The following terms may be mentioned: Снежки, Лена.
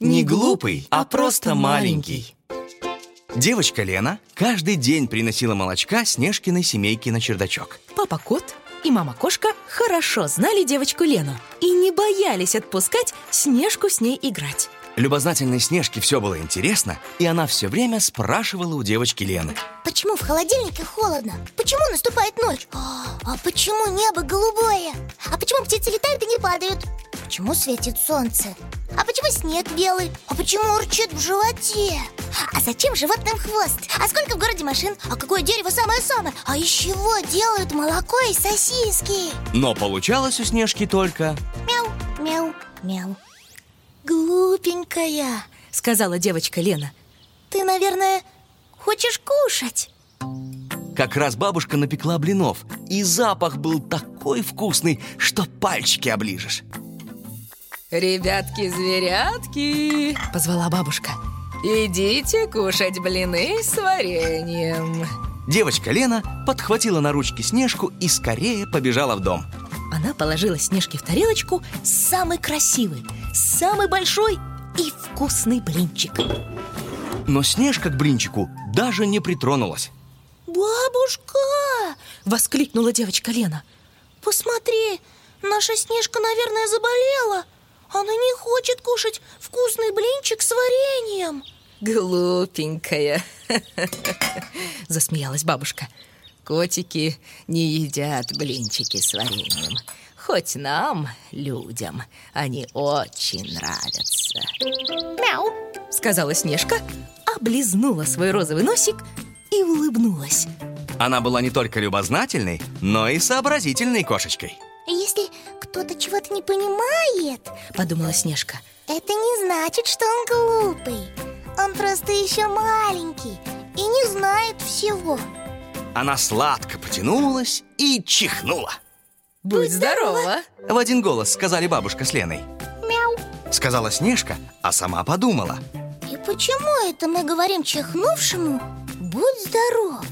Не глупый, а просто маленький. Девочка Лена каждый день приносила молочка Снежкиной семейке на чердачок. Папа-кот и мама-кошка хорошо знали девочку Лену и не боялись отпускать Снежку с ней играть. Любознательной Снежке все было интересно, и она все время спрашивала у девочки Лены: почему в холодильнике холодно? Почему наступает ночь? А почему небо голубое? А почему птицы летают и не падают? Почему светит солнце? А почему снег белый? А почему урчит в животе? А зачем животным хвост? А сколько в городе машин? А какое дерево самое-самое? А из чего делают молоко и сосиски? Но получалось у Снежки только мяу, мяу, мяу. «Глупенькая», — сказала девочка Лена, «ты, наверное, хочешь кушать?» Как раз бабушка напекла блинов, и запах был такой вкусный, что пальчики оближешь. «Ребятки-зверятки», — позвала бабушка, «идите кушать блины с вареньем». Девочка Лена подхватила на ручки Снежку и скорее побежала в дом. Она положила Снежке в тарелочку самый красивый, самый большой и вкусный блинчик. Но Снежка к блинчику даже не притронулась. «Бабушка!» — воскликнула девочка Лена. «Посмотри, наша Снежка, наверное, заболела. Она не хочет кушать вкусный блинчик с вареньем». «Глупенькая!» — засмеялась бабушка. Котики не едят блинчики с вареньем. Хоть нам, людям, они очень нравятся. Мяу! Сказала Снежка, облизнула свой розовый носик и улыбнулась. Она была не только любознательной, но и сообразительной кошечкой. Если кто-то чего-то не понимает, подумала Снежка, это не значит, что он глупый. Он просто еще маленький и не знает всего. Она сладко потянулась и чихнула. «Будь здорова!» В один голос сказали бабушка с Леной. «Мяу!» Сказала Снежка, а сама подумала: и почему это мы говорим чихнувшему «будь здоров»?